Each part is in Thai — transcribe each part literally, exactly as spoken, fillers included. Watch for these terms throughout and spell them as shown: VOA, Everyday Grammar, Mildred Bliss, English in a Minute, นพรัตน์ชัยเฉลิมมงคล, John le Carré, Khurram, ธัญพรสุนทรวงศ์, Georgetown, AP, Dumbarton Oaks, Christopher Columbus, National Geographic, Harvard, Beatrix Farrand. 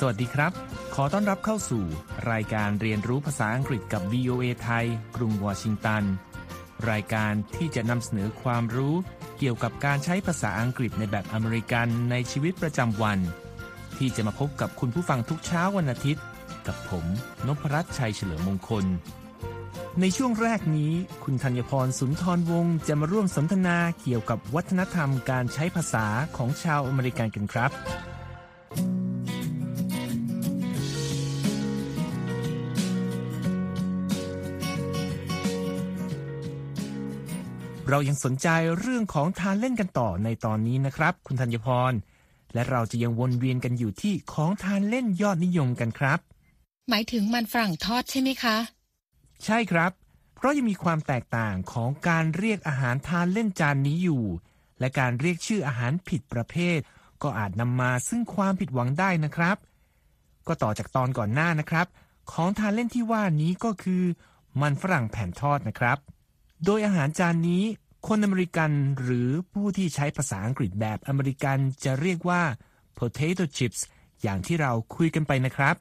สวัสดีครับขอต้อนรับเข้าสู่รายการเรียนรู้ภาษาอังกฤษกับ วี โอ เอ ไทยกรุงวอชิงตันรายการที่จะนำเสนอความรู้เกี่ยวกับการใช้ภาษาอังกฤษในแบบอเมริกันในชีวิตประจำวันที่จะมาพบกับคุณผู้ฟังทุกเช้าวันอาทิตย์กับผมนพรัตน์ชัยเฉลิมมงคลในช่วงแรกนี้คุณธัญพรสุนทรวงศ์จะมาร่วมสนทนาเกี่ยวกับวัฒนธรรมการใช้ภาษาของชาวอเมริกันกันครับเรายังสนใจเรื่องของทานเล่นกันต่อในตอนนี้นะครับคุณธัญพรและเราจะยังวนเวียนกันอยู่ที่ของทานเล่นยอดนิยมกันครับหมายถึงมันฝรั่งทอดใช่ไหมคะใช่ครับเพราะยังมีความแตกต่างของการเรียกอาหารทานเล่นจานนี้อยู่และการเรียกชื่ออาหารผิดประเภทก็อาจนำมาซึ่งความผิดหวังได้นะครับก็ต่อจากตอนก่อนหน้านะครับของทานเล่นที่ว่านี้ก็คือมันฝรั่งแผ่นทอดนะครับโดยอาหารจานนี้คนอเมริกันหรือผู้ที่ใช้ภาษาอังกฤษแบบอเมริกันจะเรียกว่า potato chips อย่างที่เราคุยกันไปนะครับ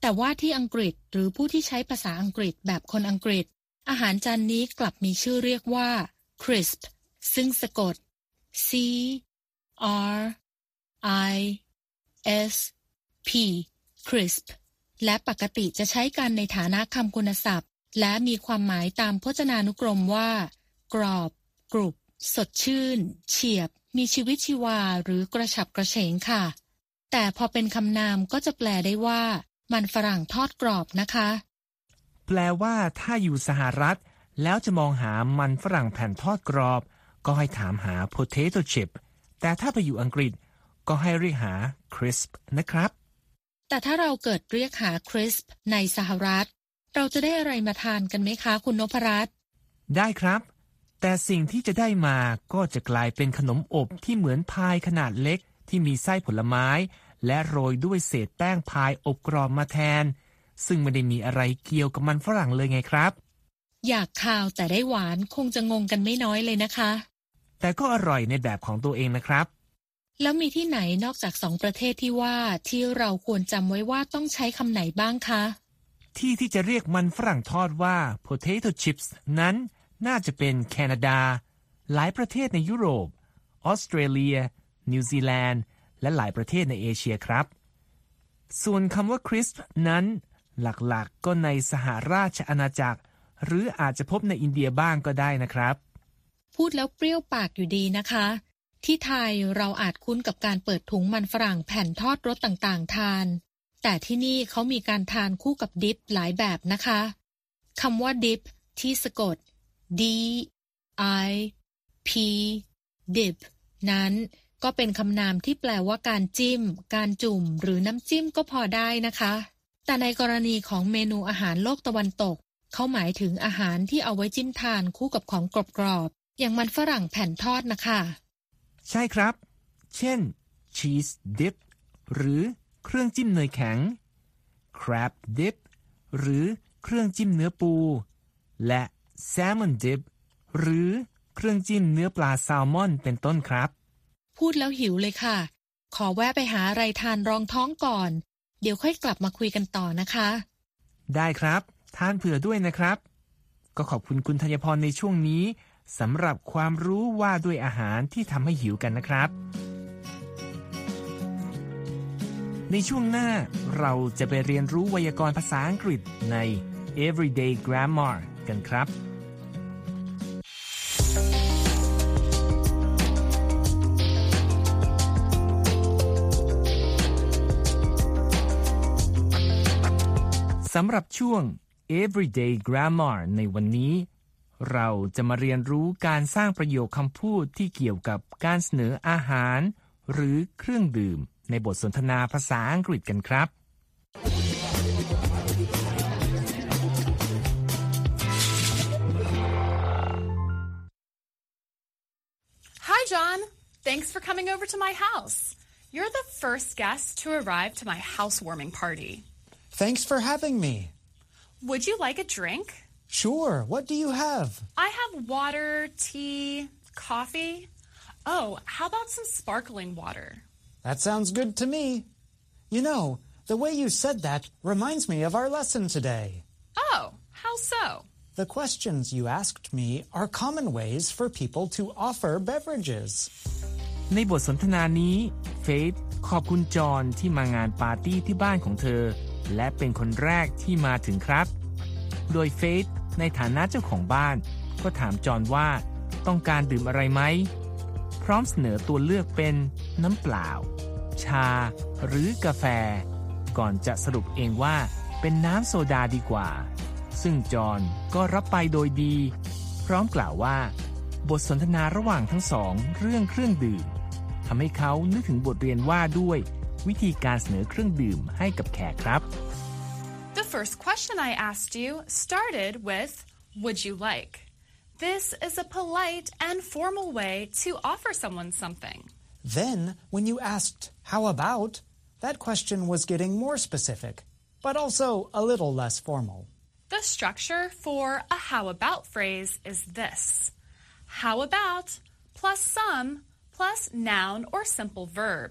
แต่ว่าที่อังกฤษหรือผู้ที่ใช้ภาษาอังกฤษแบบคนอังกฤษอาหารจานนี้กลับมีชื่อเรียกว่า crisp ซึ่งสะกด c r i s p crisp และปกติจะใช้กันในฐานะคำคุณศัพท์และมีความหมายตามพจนานุกรมว่ากรอบกรุบสดชื่นเฉียบมีชีวิตชีวาหรือกระฉับกระเฉงค่ะแต่พอเป็นคำนามก็จะแปลได้ว่ามันฝรั่งทอดกรอบนะคะแปลว่าถ้าอยู่สหรัฐแล้วจะมองหามันฝรั่งแผ่นทอดกรอบก็ให้ถามหา potato chip แต่ถ้าไปอยู่อังกฤษก็ให้เรียกหา crisp นะครับแต่ถ้าเราเกิดเรียกหา crisp ในสหรัฐเราจะได้อะไรมาทานกันไหมคะคุณนพรัตน์ได้ครับแต่สิ่งที่จะได้มาก็จะกลายเป็นขนมอบที่เหมือนพายขนาดเล็กที่มีไส้ผลไม้และโรยด้วยเศษแป้งพายอบกรอบมาแทนซึ่งไม่ได้มีอะไรเกี่ยวกับมันฝรั่งเลยไงครับอยากข่าวแต่ได้หวานคงจะงงกันไม่น้อยเลยนะคะแต่ก็อร่อยในแบบของตัวเองนะครับแล้วมีที่ไหนนอกจากสองประเทศที่ว่าที่เราควรจำไว้ว่าต้องใช้คำไหนบ้างคะที่ที่จะเรียกมันฝรั่งทอดว่า potato chips นั้นน่าจะเป็นแคนาดาหลายประเทศในยุโรปออสเตรเลียนิวซีแลนด์และหลายประเทศในเอเชียครับส่วนคำว่า crisp นั้นหลักๆ ก, ก็ในสหราชอาณาจักรหรืออาจจะพบในอินเดียบ้างก็ได้นะครับพูดแล้วเปรี้ยวปากอยู่ดีนะคะที่ไทยเราอาจคุ้นกับการเปิดถุงมันฝรั่งแผ่นทอดรสต่างๆทานแต่ที่นี่เขามีการทานคู่กับดิปหลายแบบนะคะคำว่าดิปที่สะกด d i p dip นั้นก็เป็นคำนามที่แปลว่าการจิ้มการจุ่มหรือน้ำจิ้มก็พอได้นะคะแต่ในกรณีของเมนูอาหารโลกตะวันตกเขาหมายถึงอาหารที่เอาไว้จิ้มทานคู่กับของกรอบๆอย่างมันฝรั่งแผ่นทอดนะคะใช่ครับเช่น cheese dip หรือเครื่องจิ้มเนยแข็ง crab dip หรือเครื่องจิ้มเนื้อปูและ salmon dip หรือเครื่องจิ้มเนื้อปลาแซลมอนเป็นต้นครับพูดแล้วหิวเลยค่ะขอแวะไปหาอะไรทานรองท้องก่อนเดี๋ยวค่อยกลับมาคุยกันต่อนะคะได้ครับทานเผื่อด้วยนะครับก็ขอบคุณคุณธัญพรในช่วงนี้สำหรับความรู้ว่าด้วยอาหารที่ทำให้หิวกันนะครับในช่วงหน้าเราจะไปเรียนรู้ไวยากรณ์ภาษาอังกฤษใน Everyday Grammar กันครับสำหรับช่วง Everyday Grammar ในวันนี้เราจะมาเรียนรู้การสร้างประโยคคำพูดที่เกี่ยวกับการเสนออาหารหรือเครื่องดื่มในบทสนทนาภาษาอังกฤษกันครับHi John, thanks for coming over to my house. You're the first guest to arrive to my housewarming party. Thanks for having me. Would you like a drink? Sure. What do you have? I have water, tea, coffee. Oh, how about some sparkling water? That sounds good to me. You know, the way you said that reminds me of our lesson today. Oh, how so? The questions you asked me are common ways for people to offer beverages. ในบทสนทนานี้เฟธขอบคุณจอห์นที่มางานปาร์ตี้ที่บ้านของเธอและเป็นคนแรกที่มาถึงครับโดยเฟธในฐานะเจ้าของบ้านก็ถามจอห์นว่าต้องการดื่มอะไรไหมพร้อมเสนอตัวเลือกเป็นน้ำเปล่าชาหรือกาแฟก่อนจะสรุปเองว่าเป็นน้ำโซดาดีกว่าซึ่งจอห์นก็รับไปโดยดีพร้อมกล่าวว่าบทสนทนาระหว่างทั้งสองเรื่องเครื่องดื่มทำให้เขานึกถึงบทเรียนว่าด้วยวิธีการเสนอเครื่องดื่มให้กับแขกครับ The first question I asked you started with Would you like? This is a polite and formal way to offer someone something. Then, when you asked how about, that question was getting more specific, but also a little less formal. The structure for a how about phrase is this. How about plus some plus noun or simple verb.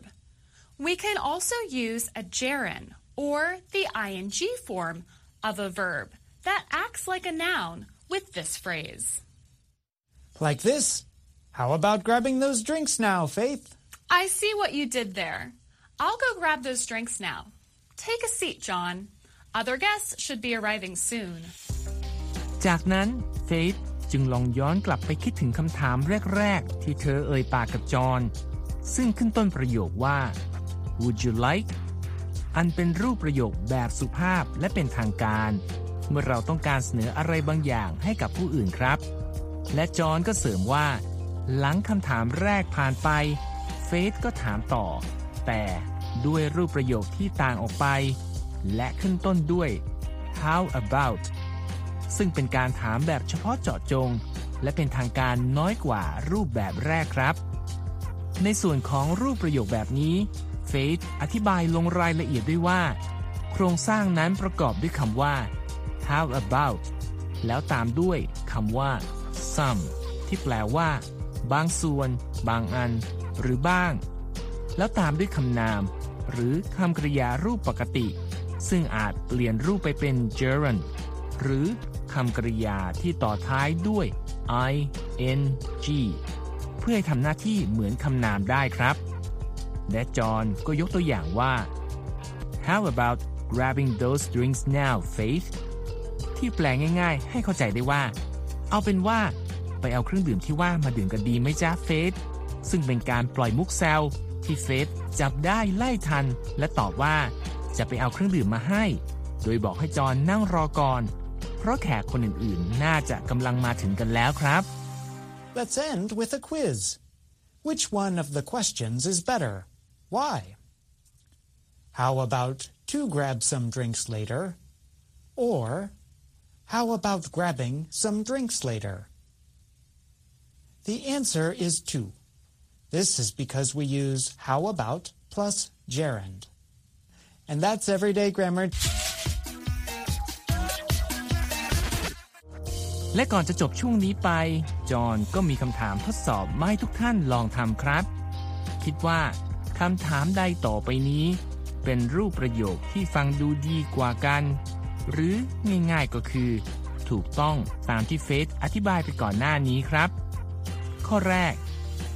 We can also use a gerund or the ing form of a verb that acts like a noun with this phrase. Like this. How about grabbing those drinks now, Faith? I see what you did there. I'll go grab those drinks now. Take a seat, John. Other guests should be arriving soon. จากนั้น Faithจึงลองย้อนกลับไปคิดถึงคำถามแรกๆที่เธอเอ่ยปากกับจอห์นซึ่งขึ้นต้นประโยคว่า Would you like อันเป็นรูปประโยคแบบสุภาพและเป็นทางการเมื่อเราต้องการเสนออะไรบางอย่างให้กับผู้อื่นครับและจอห์นก็เสริมว่าหลังคำถามแรกผ่านไปเฟธก็ถามต่อแต่ด้วยรูปประโยคที่ต่างออกไปและขึ้นต้นด้วย How aboutซึ่งเป็นการถามแบบเฉพาะเจาะจงและเป็นทางการน้อยกว่ารูปแบบแรกครับในส่วนของรูปประโยคแบบนี้เฟธอธิบายลงรายละเอียดด้วยว่าโครงสร้างนั้นประกอบด้วยคำว่า how about แล้วตามด้วยคำว่า some ที่แปลว่าบางส่วนบางอันหรือบ้างแล้วตามด้วยคำนามหรือคำกริยารูปปกติซึ่งอาจเปลี่ยนรูปไปเป็น gerund หรือคำกริยาที่ต่อท้ายด้วย ing เพื่อให้ทำหน้าที่เหมือนคำนามได้ครับและจอห์นก็ยกตัวอย่างว่า How about grabbing those drinks now, Faith? ที่แปลง่ายๆให้เข้าใจได้ว่าเอาเป็นว่าไปเอาเครื่องดื่มที่ว่ามาดื่มกันดีไหมจ๊ะ Faith ซึ่งเป็นการปล่อยมุกแซวที่ Faith จับได้ไล่ทันและตอบว่าจะไปเอาเครื่องดื่มมาให้โดยบอกให้จอห์นนั่งรอก่อนเพราะแขกคนอื่นๆน่าจะกำลังมาถึงกันแล้วครับ Let's end with a quiz. Which one of the questions is better? Why? How about to grab some drinks later? Or how about grabbing some drinks later? The answer is two. This is because we use how about plus gerund. And that's everyday grammar.และก่อนจะจบช่วงนี้ไปจอห์นก็มีคำถามทดสอบมาให้ทุกท่านลองทำครับคิดว่าคำถามใดต่อไปนี้เป็นรูปประโยคที่ฟังดูดีกว่ากันหรือง่ายๆก็คือถูกต้องตามที่เฟธอธิบายไปก่อนหน้านี้ครับข้อแรก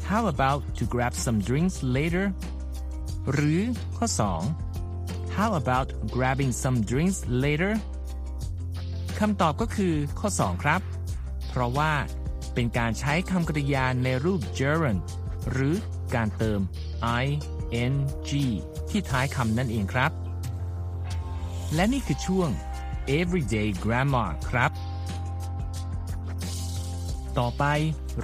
How about to grab some drinks later หรือข้อสอง How about grabbing some drinks laterคำตอบก็คือข้อสองครับเพราะว่าเป็นการใช้คำกริยาในรูป gerund หรือการเติม ing ที่ท้ายคำนั่นเองครับและนี่คือช่วง everyday grammar ครับต่อไป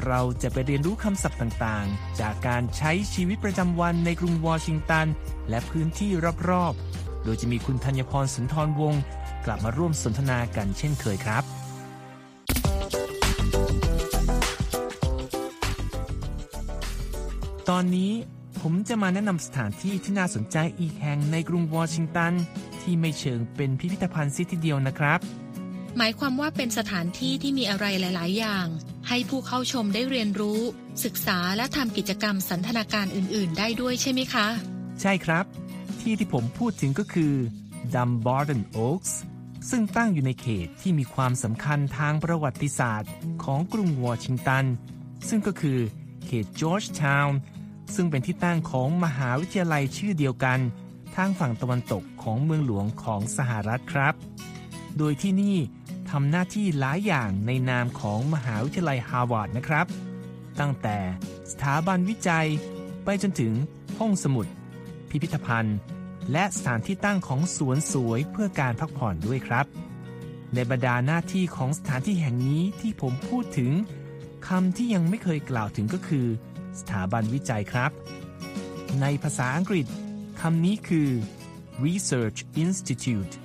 เราจะไปเรียนรู้คำศัพท์ต่างๆจากการใช้ชีวิตประจำวันในกรุงวอชิงตันและพื้นที่รอบๆโดยจะมีคุณธัญพรสุนทรวงศ์กลับมาร่วมสนทนากันเช่นเคยครับตอนนี้ผมจะมาแนะนำสถานที่ที่น่าสนใจอีกแห่งในกรุงวอชิงตันที่ไม่เชิงเป็นพิพิธภัณฑ์เสียทีเดียวนะครับ หมายความว่าเป็นสถานที่ที่มีอะไรหลายๆอย่างให้ผู้เข้าชมได้เรียนรู้ศึกษาและทำกิจกรรมสันทนาการอื่นๆได้ด้วยใช่ไหมคะใช่ครับที่ที่ผมพูดถึงก็คือ Dumbarton Oaks ซึ่งตั้งอยู่ในเขตที่มีความสำคัญทางประวัติศาสตร์ของกรุงวอชิงตันซึ่งก็คือเขต Georgetown ซึ่งเป็นที่ตั้งของมหาวิทยาลัยชื่อเดียวกันทางฝั่งตะวันตกของเมืองหลวงของสหรัฐครับโดยที่นี่ทำหน้าที่หลายอย่างในนามของมหาวิทยาลัยฮาร์วาร์ดนะครับตั้งแต่สถาบันวิจัยไปจนถึงห้องสมุดพิพิธภัณฑ์และสถานที่ตั้งของสวนสวยเพื่อการพักผ่อนด้วยครับในบรรดาหน้าที่ของสถานที่แห่งนี้ที่ผมพูดถึงคำที่ยังไม่เคยกล่าวถึงก็คือสถาบันวิจัยครับในภาษาอังกฤษคำนี้คือ research institute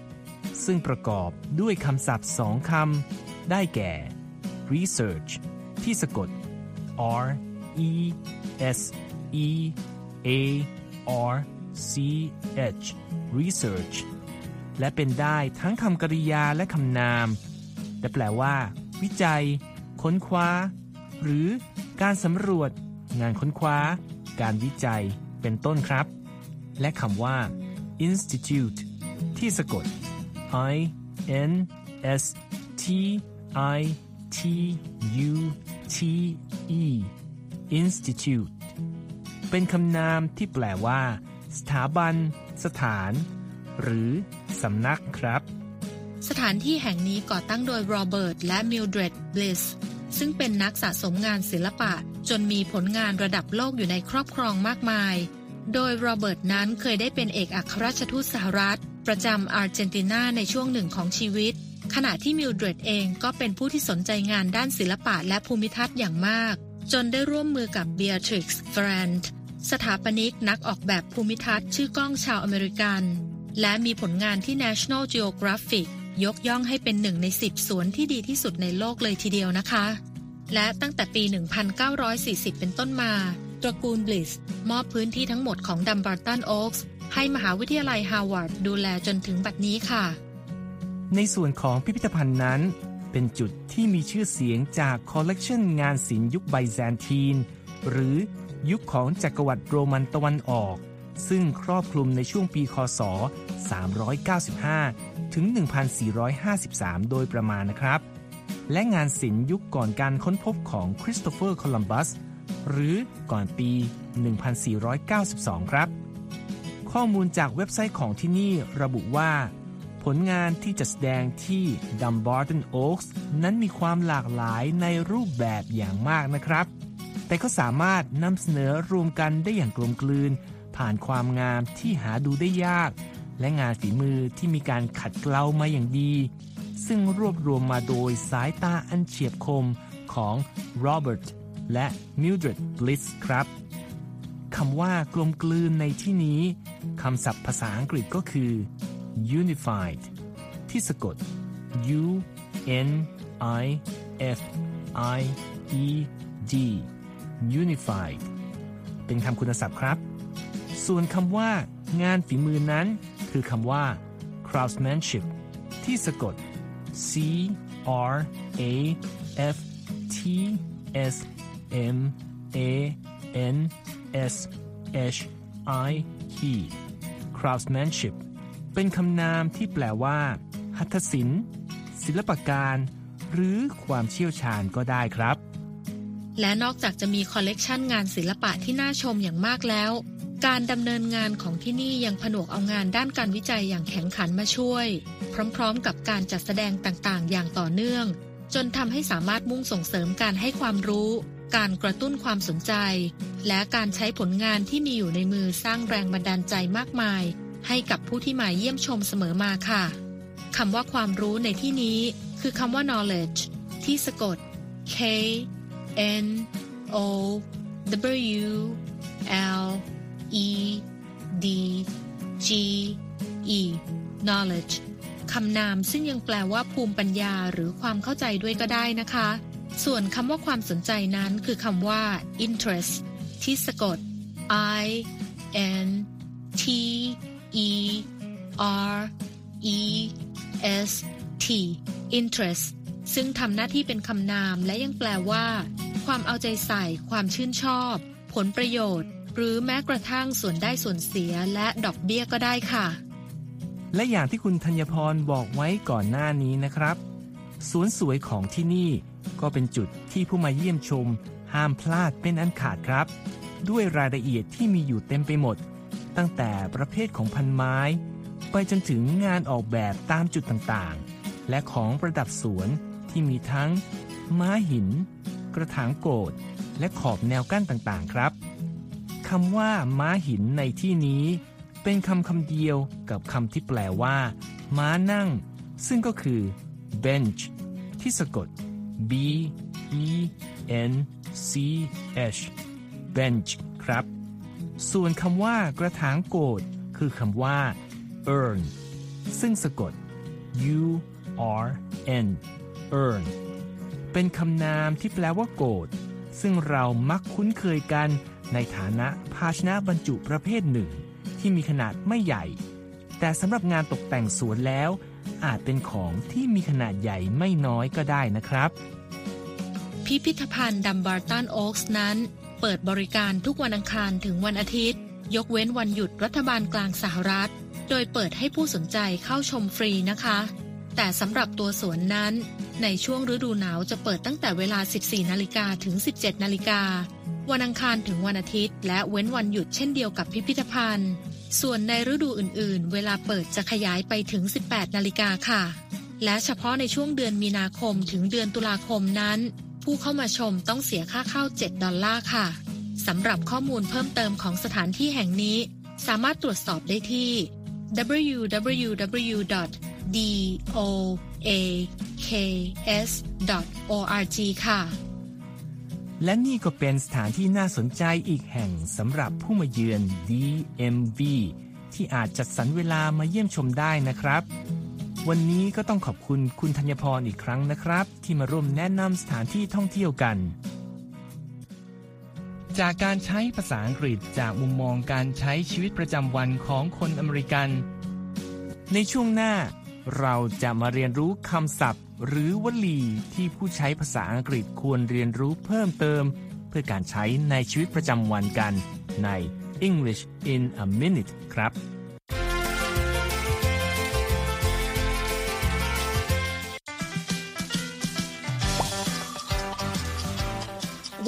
ซึ่งประกอบด้วยคำศัพท์สองคำได้แก่ research ที่สะกด r e s e a r c h research และเป็นได้ทั้งคำกริยาและคำนามและแปลว่าวิจัยค้นคว้าหรือการสำรวจงานค้นคว้าการวิจัยเป็นต้นครับและคำว่า institute ที่สะกด i n s t i t u t e institute เป็นคำนามที่แปลว่าสถาบันสถานหรือสำนักครับสถานที่แห่งนี้ก่อตั้งโดยโรเบิร์ตและมิลเดรดบลิสซึ่งเป็นนักสะสมงานศิลปะจนมีผลงานระดับโลกอยู่ในครอบครองมากมายโดยโรเบิร์ตนั้นเคยได้เป็นเอกอัครราชทูตสหรัฐประจำอาร์เจนตินาในช่วงหนึ่งของชีวิตขณะที่มิลเดรดเองก็เป็นผู้ที่สนใจงานด้านศิลปะและภูมิทัศน์อย่างมากจนได้ร่วมมือกับเบียทริกซ์ แฟรงค์สถาปนิกนักออกแบบภูมิทัศน์ชื่อก้องชาวอเมริกันและมีผลงานที่ National Geographic ยกย่องให้เป็นหนึ่งในสิบสวนที่ดีที่สุดในโลกเลยทีเดียวนะคะและตั้งแต่ปีหนึ่งพันเก้าร้อยสี่สิบเป็นต้นมาตระกูลบลิสมอบพื้นที่ทั้งหมดของ Dumbarton Oaks ให้มหาวิทยาลัยฮาร์วาร์ดดูแลจนถึงบัดนี้ค่ะในส่วนของพิพิธภัณฑ์นั้นเป็นจุดที่มีชื่อเสียงจากคอลเลกชันงานศิลป์ยุคไบแซนทีนหรือยุคของจักรวรรดิโรมันตะวันออกซึ่งครอบคลุมในช่วงปีค.ศ.สามร้อยเก้าสิบห้าถึงหนึ่งพันสี่ร้อยห้าสิบสามโดยประมาณนะครับและงานศิลป์ยุคก่อนการค้นพบของคริสโตเฟอร์โคลัมบัสหรือก่อนปีหนึ่งพันสี่ร้อยเก้าสิบสองครับข้อมูลจากเว็บไซต์ของที่นี่ระบุว่าผลงานที่จัดแสดงที่ Dumbarton Oaks นั้นมีความหลากหลายในรูปแบบอย่างมากนะครับแต่ก็สามารถนำเสนอรวมกันได้อย่างกลมกลืนผ่านความงามที่หาดูได้ยากและงานฝีมือที่มีการขัดเกลามาอย่างดีซึ่งรวบรวมมาโดยสายตาอันเฉียบคมของโรเบิร์ตและมิลเดรดบลิสครับคำว่ากลมกลืนในที่นี้คำศัพท์ภาษาอังกฤษก็คือ unified ที่สะกด u n i f i e d unified เป็นคำคุณศัพท์ครับส่วนคำว่างานฝีมือนั้นคือคำว่า craftsmanship ที่สะกด c r a f t s m a n s h i p craftsmanship เป็นคำนามที่แปลว่าหัตถศิลป์ศิลปการหรือความเชี่ยวชาญก็ได้ครับและนอกจากจะมีคอลเลกชันงานศิลปะที่น่าชมอย่างมากแล้วการดำเนินงานของที่นี่ยังผนวกเอางานด้านการวิจัยอย่างแข็งขันมาช่วยพร้อมๆกับการจัดแสดงต่างๆอย่างต่อเนื่องจนทำให้สามารถมุ่งส่งเสริมการให้ความรู้การกระตุ้นความสนใจและการใช้ผลงานที่มีอยู่ในมือสร้างแรงบันดาลใจมากมายให้กับผู้ที่มาเยี่ยมชมเสมอมาค่ะคำว่าความรู้ในที่นี้คือคำว่า knowledge ที่สะกด k n o w l e d g e knowledge คำนามซึ่งยังแปลว่าภูมิปัญญาหรือความเข้าใจด้วยก็ได้นะคะส่วนคำว่าความสนใจนั้นคือคำว่า interest ที่สะกด i n t e r e s t interest ซึ่งทำหน้าที่เป็นคำนามและยังแปลว่าความเอาใจใส่ความชื่นชอบผลประโยชน์หรือแม้กระทั่งส่วนได้ส่วนเสียและดอกเบี้ยก็ได้ค่ะและอย่างที่คุณธัญพรบอกไว้ก่อนหน้านี้นะครับสวนสวยของที่นี่ก็เป็นจุดที่ผู้มาเยี่ยมชมห้ามพลาดเป็นอันขาดครับด้วยรายละเอียดที่มีอยู่เต็มไปหมดตั้งแต่ประเภทของพันไม้ไปจนถึงงานออกแบบตามจุดต่างๆและของประดับสวนที่มีทั้งม้าหินกระถางโกดและขอบแนวกั้นต่างๆครับคำว่าม้าหินในที่นี้เป็นคำคำเดียวกับคำที่แปลว่าม้านั่งซึ่งก็คือ bench ที่สะกด b e n c h bench ครับส่วนคำว่ากระถางโกดคือคำว่า urn ซึ่งสะกด u r n urn เป็นคำนามที่แปลว่าโกดซึ่งเรามักคุ้นเคยกันในฐานะภาชนะบรรจุประเภทหนึ่งที่มีขนาดไม่ใหญ่แต่สำหรับงานตกแต่งสวนแล้วอาจเป็นของที่มีขนาดใหญ่ไม่น้อยก็ได้นะครับพิพิธภัณฑ์ Dumbarton Oaks นั้นเปิดบริการทุกวันอังคารถึงวันอาทิตย์ยกเว้นวันหยุดรัฐบาลกลางสหรัฐโดยเปิดให้ผู้สนใจเข้าชมฟรีนะคะแต่สำหรับตัวสวนนั้นในช่วงฤดูหนาวจะเปิดตั้งแต่เวลา สิบสี่นาฬิกา ถึง สิบเจ็ดนาฬิกาวันอังคารถึงวันอาทิตย์และเว้นวันหยุดเช่นเดียวกับพิพิธภัณฑ์ส่วนในฤดูอื่นๆเวลาเปิดจะขยายไปถึง สิบแปดนาฬิกาค่ะและเฉพาะในช่วงเดือนมีนาคมถึงเดือนตุลาคมนั้นผู้เข้ามาชมต้องเสียค่าเข้าเจ็ดดอลลาร์ค่ะสำหรับข้อมูลเพิ่มเติมของสถานที่แห่งนี้สามารถตรวจสอบได้ที่ ดับเบิลยู ดับเบิลยู ดับเบิลยู ดอท โดากส์ ดอท ออร์ก ค่ะและนี่ก็เป็นสถานที่น่าสนใจอีกแห่งสำหรับผู้มาเยือน ดี เอ็ม วี ที่อาจจัดสรรเวลามาเยี่ยมชมได้นะครับวันนี้ก็ต้องขอบคุณคุณธัญพรอีกครั้งนะครับที่มาร่วมแนะนำสถานที่ท่องเที่ยวกันจากการใช้ภาษาอังกฤษจากมุมมองการใช้ชีวิตประจำวันของคนอเมริกันในช่วงหน้าเราจะมาเรียนรู้คำศัพท์หรือวลีที่ผู้ใช้ภาษาอังกฤษควรเรียนรู้เพิ่มเติมเพื่อการใช้ในชีวิตประจำวันกันใน English in a Minute ครับ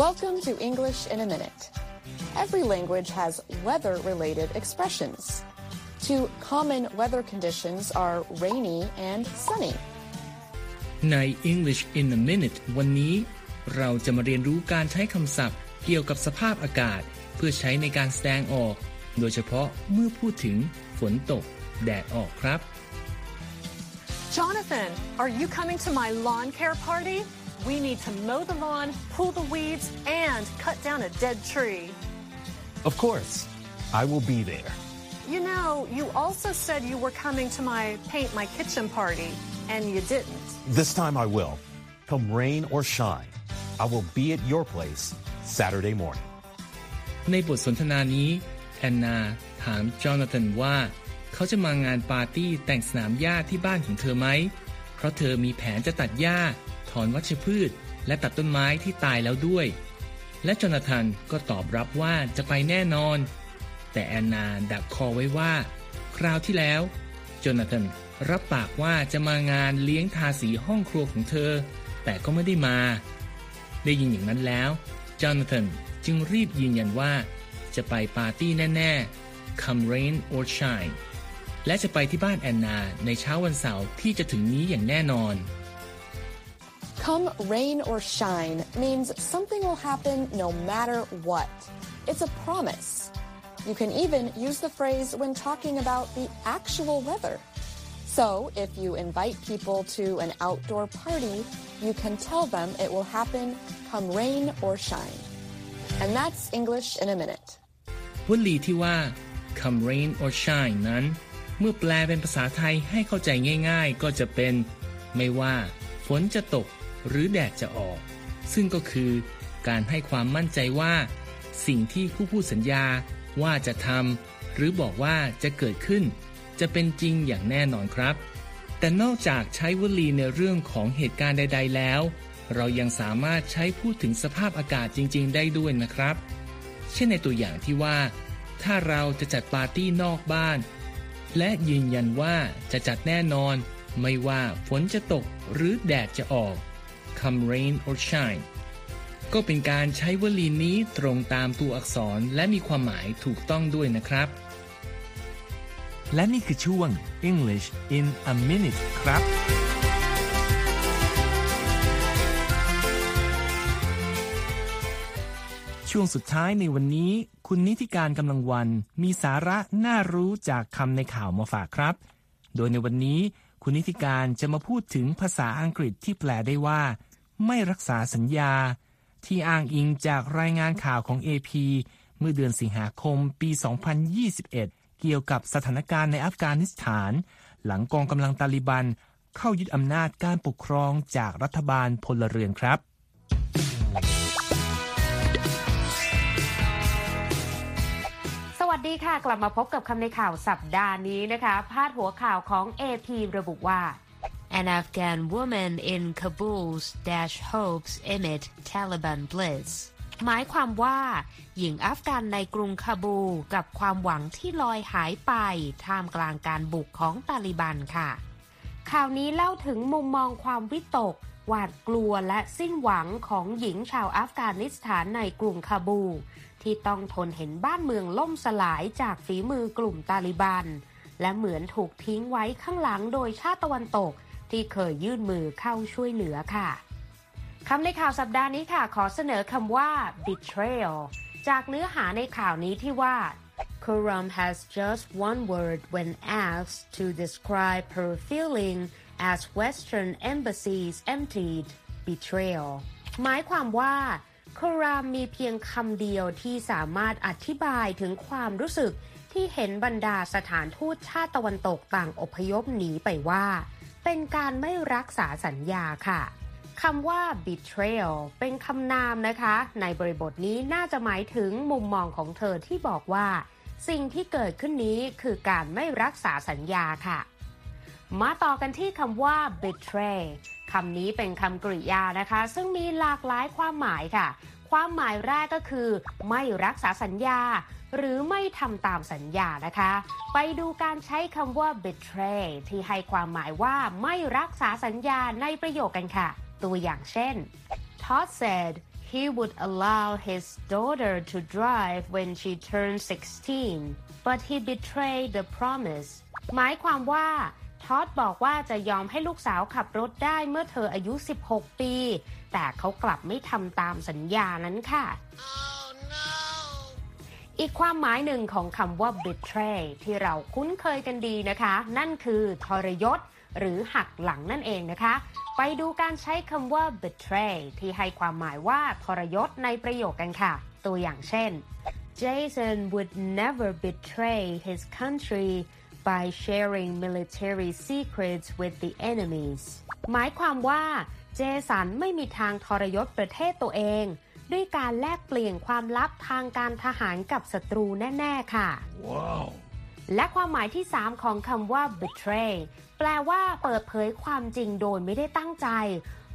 Welcome to English in a Minute. Every language has weather-related expressions. Two common weather conditions are rainy and sunny. ใน English in a Minute วันนี้เราจะมาเรียนรู้การใช้คำศัพท์เกี่ยวกับสภาพอากาศเพื่อใช้ในการแสดงออกโดยเฉพาะเมื่อพูดถึงฝนตกแดดออกครับ Jonathan, are you coming to my lawn care party?We need to mow the lawn, pull the weeds, and cut down a dead tree. Of course. I will be there. You know, you also said you were coming to my paint my kitchen party, and you didn't. This time I will. Come rain or shine, I will be at your place Saturday morning. ในบทสนทนานี้แอนนาถามจอนาธานว่าเขาจะมางานปาร์ตี้แต่งสนามหญ้าที่บ้านของเธอไหมเพราะเธอมีแผนจะตัดหญ้าถอนวัชพืชและตัดต้นไม้ที่ตายแล้วด้วยและจอนาธานก็ตอบรับว่าจะไปแน่นอนแต่แอนนาดักคอไว้ว่าคราวที่แล้วจอนาธานรับปากว่าจะมางานเลี้ยงทาสีห้องครัวของเธอแต่ก็ไม่ได้มาได้ยินอย่างนั้นแล้วจอนาธานจึงรีบยืนยันว่าจะไปปาร์ตี้แน่ๆ Come rain or shine และจะไปที่บ้านแอนนาในเช้าวันเสาร์ที่จะถึงนี้อย่างแน่นอนCome rain or shine means something will happen no matter what. It's a promise. You can even use the phrase when talking about the actual weather. So if you invite people to an outdoor party, you can tell them it will happen come rain or shine. And that's English in a minute. วลีที่ว่า come rain or shine นั้นเมื่อแปลเป็นภาษาไทยให้เข้าใจง่ายๆก็จะเป็นไม่ว่าฝนจะตกหรือแดดจะออกซึ่งก็คือการให้ความมั่นใจว่าสิ่งที่ผู้พูดสัญญาว่าจะทำหรือบอกว่าจะเกิดขึ้นจะเป็นจริงอย่างแน่นอนครับ แต่นอกจากใช้วลีในเรื่องของเหตุการณ์ใดๆแล้วเรายังสามารถใช้พูดถึงสภาพอากาศจริงๆได้ด้วยนะครับเช่นในตัวอย่างที่ว่าถ้าเราจะจัดปาร์ตี้นอกบ้านและยืนยันว่าจะจัดแน่นอนไม่ว่าฝนจะตกหรือแดดจะออก Come rain or shine ก็เป็นการใช้วลีนี้ตรงตามตัวอักษรและมีความหมายถูกต้องด้วยนะครับและนี่คือช่วง English in a minute ครับช่วงสุดท้ายในวันนี้คุณนิติการกำลังวันมีสาระน่ารู้จากคำในข่าวมาฝากครับโดยในวันนี้คุณนิติการจะมาพูดถึงภาษาอังกฤษที่แปลได้ว่าไม่รักษาสัญญาที่อ้างอิงจากรายงานข่าวของ เอ พี เมื่อเดือนสิงหาคมปีสองพันยี่สิบเอ็ดเกี่ยวกับสถานการณ์ในอัฟกานิสถานหลังกองกำลังตาลิบันเข้ายึดอำนาจการปกครองจากรัฐบาลพลเรือนครับสวัสดีค่ะกลับมาพบกับคำในข่าวสัปดาห์นี้นะคะพาดหัวข่าวของ เอ พี ระบุว่า An Afghan woman in Kabul's dash hopes amid Taliban blitzหมายความว่าหญิงอัฟกันในกรุงคาบูกับความหวังที่ลอยหายไปท่ามกลางการบุกของตาลิบันค่ะข่าวนี้เล่าถึงมุมมองความวิตกหวาดกลัวและสิ้นหวังของหญิงชาวอัฟกานิสถานในกรุงคาบูที่ต้องทนเห็นบ้านเมืองล่มสลายจากฝีมือกลุ่มตาลิบันและเหมือนถูกทิ้งไว้ข้างหลังโดยชาติตะวันตกที่เคยยื่นมือเข้าช่วยเหลือค่ะคำในข่าวสัปดาห์นี้ค่ะขอเสนอคำว่า betrayal จากเนื้อหาในข่าวนี้ที่ว่า Khurram has just one word when asked to describe her feeling as Western embassies emptied betrayal หมายความว่า Khurram มีเพียงคำเดียวที่สามารถอธิบายถึงความรู้สึกที่เห็นบรรดาสถานทูตชาติตะวันตกต่างอพยพหนีไปว่าเป็นการไม่รักษาสัญญาค่ะคำว่า betrayal เป็นคำนามนะคะในบริบทนี้น่าจะหมายถึงมุมมองของเธอที่บอกว่าสิ่งที่เกิดขึ้นนี้คือการไม่รักษาสัญญาค่ะมาต่อกันที่คำว่า betray คำนี้เป็นคำกริยานะคะซึ่งมีหลากหลายความหมายค่ะความหมายแรกก็คือไม่รักษาสัญญาหรือไม่ทำตามสัญญานะคะไปดูการใช้คำว่า betray ที่ให้ความหมายว่าไม่รักษาสัญญาในประโยคกันค่ะตัวอย่างเช่น Todd said he would allow his daughter to drive when she turned sixteen, but he betrayed the promise. หมายความว่าทอดบอกว่าจะยอมให้ลูกสาวขับรถได้เมื่อเธออายุสิบหกปีแต่เขากลับไม่ทำตามสัญญานั้นค่ะ oh, no. อีกความหมายหนึ่งของคำว่า betray ที่เราคุ้นเคยกันดีนะคะนั่นคือทรยศหรือหักหลังนั่นเองนะคะไปดูการใช้คำว่า betray ที่ให้ความหมายว่าทรยศในประโยคกันค่ะตัวอย่างเช่น Jason would never betray his country by sharing military secrets with the enemies หมายความว่าเจสันไม่มีทางทรยศประเทศตัวเองด้วยการแลกเปลี่ยนความลับทางการทหารกับศัตรูแน่ๆค่ะ wow.และความหมายที่สามของคำว่า betray แปลว่าเปิดเผยความจริงโดยไม่ได้ตั้งใจ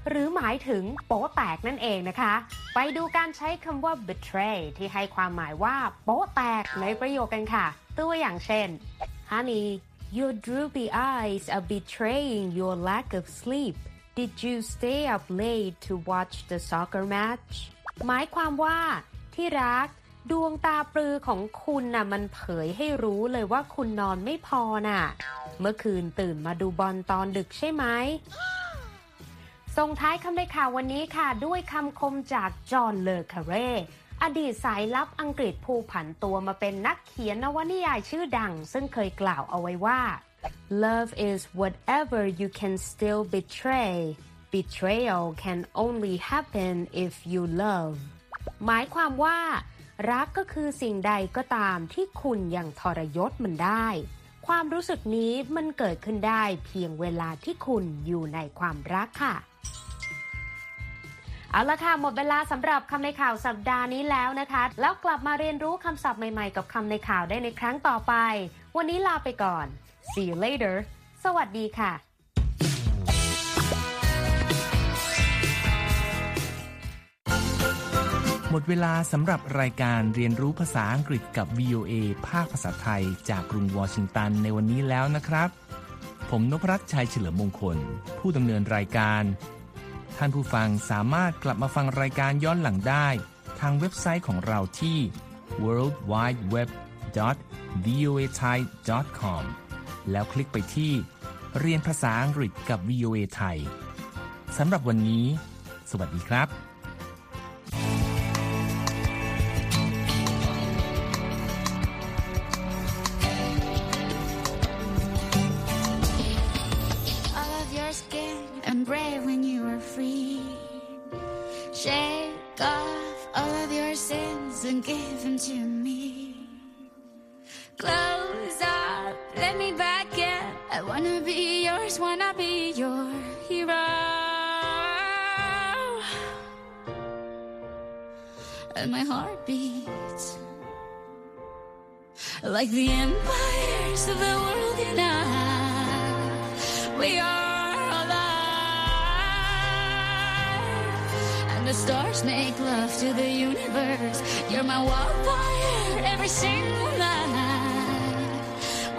หรือหมายถึงโป๊ะแตกนั่นเองนะคะไปดูการใช้คำว่า betray ที่ให้ความหมายว่าโป๊ะแตกในประโยคกันค่ะตัวอย่างเช่น Honey, your droopy eyes are betraying your lack of sleep. Did you stay up late to watch the soccer match? หมายความว่าที่รักดวงตาปลือของคุณน่ะมันเผยให้รู้เลยว่าคุณนอนไม่พอน่ะเมื่อคืนตื่นมาดูบอลตอนดึกใช่ไหม ส่งท้ายคำในข่าววันนี้ค่ะด้วยคำคมจากจอห์น เลอ คาเร่อดีตสายลับอังกฤษผู้ผันตัวมาเป็นนักเขียนนวนิยายชื่อดังซึ่งเคยกล่าวเอาไว้ว่า Love is whatever you can still betray. Betrayal can only happen if you love. หมายความว่ารักก็คือสิ่งใดก็ตามที่คุณยังทรยศมันได้ความรู้สึกนี้มันเกิดขึ้นได้เพียงเวลาที่คุณอยู่ในความรักค่ะเอาละค่ะหมดเวลาสำหรับคำในข่าวสัปดาห์นี้แล้วนะคะแล้วกลับมาเรียนรู้คำศัพท์ใหม่ๆกับคำในข่าวได้ในครั้งต่อไปวันนี้ลาไปก่อน See you later สวัสดีค่ะ หมดเวลาสำหรับรายการเรียนรู้ภาษาอังกฤษกับ วี โอ เอ ภาคภาษาไทยจากกรุงวอชิงตันในวันนี้แล้วนะครับผมนพรัตน์ชัยเฉลิมมงคลผู้ดำเนินรายการท่านผู้ฟังสามารถกลับมาฟังรายการย้อนหลังได้ทางเว็บไซต์ของเราที่ ดับเบิลยู ดับเบิลยู ดับเบิลยู ดอท วี โอ เอ ไทย ดอท คอม แล้วคลิกไปที่เรียนภาษาอังกฤษกับ วี โอ เอ ไทยสำหรับวันนี้สวัสดีครับAnd my heart beats like the empires of the world, and I, we are alive. And the stars make love to the universe. You're my wildfire every single night.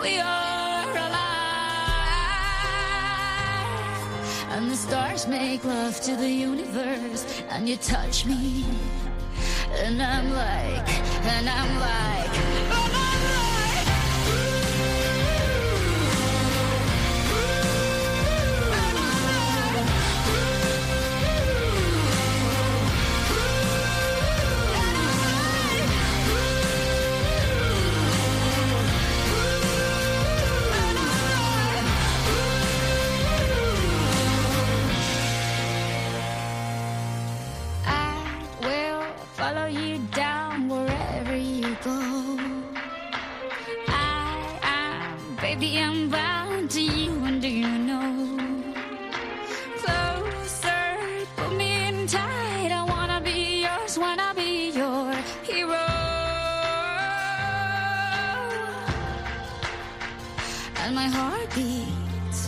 We are alive. And the stars make love to the universe. And you touch me.And I'm like, and I'm like, and I'm like, ooh, ooh, and I'm like, ooh, ooh, and I'm like, ooh, and I'm like, ooh. I will follow you down wherever you go. I, I, baby, I'm bound to you, and do you know? Closer, put me in tight. I wanna be yours, wanna be your hero. And my heart beats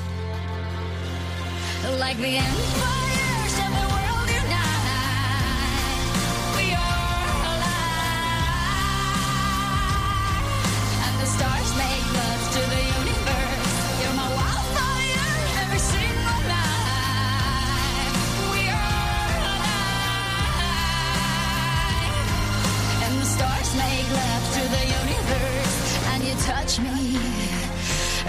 like the empires of the world unite.Stars make love to the universe. You're my wildfire every single night. We are alive. And the stars make love to the universe. And you touch me,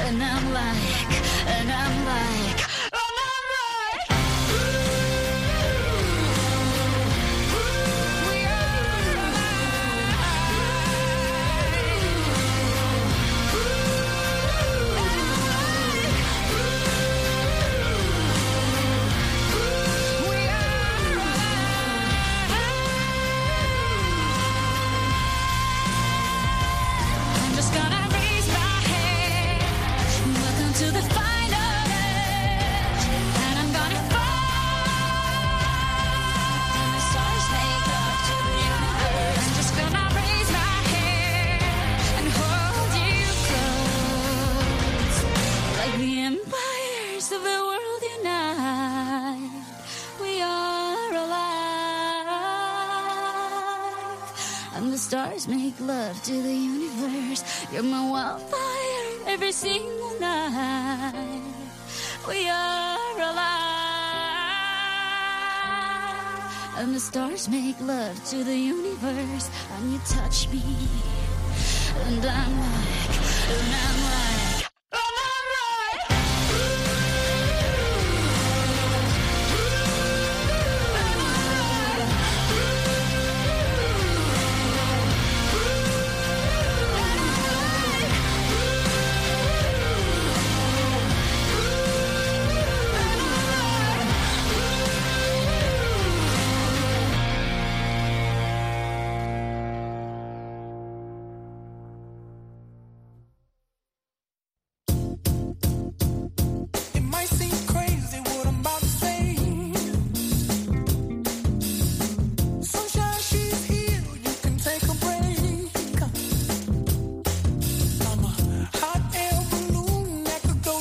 and I'm like, and I'm like.Stars make love to the universe. You're my wildfire every single night. We are alive. And the stars make love to the universe. And you touch me. And I'm like, and I'm like.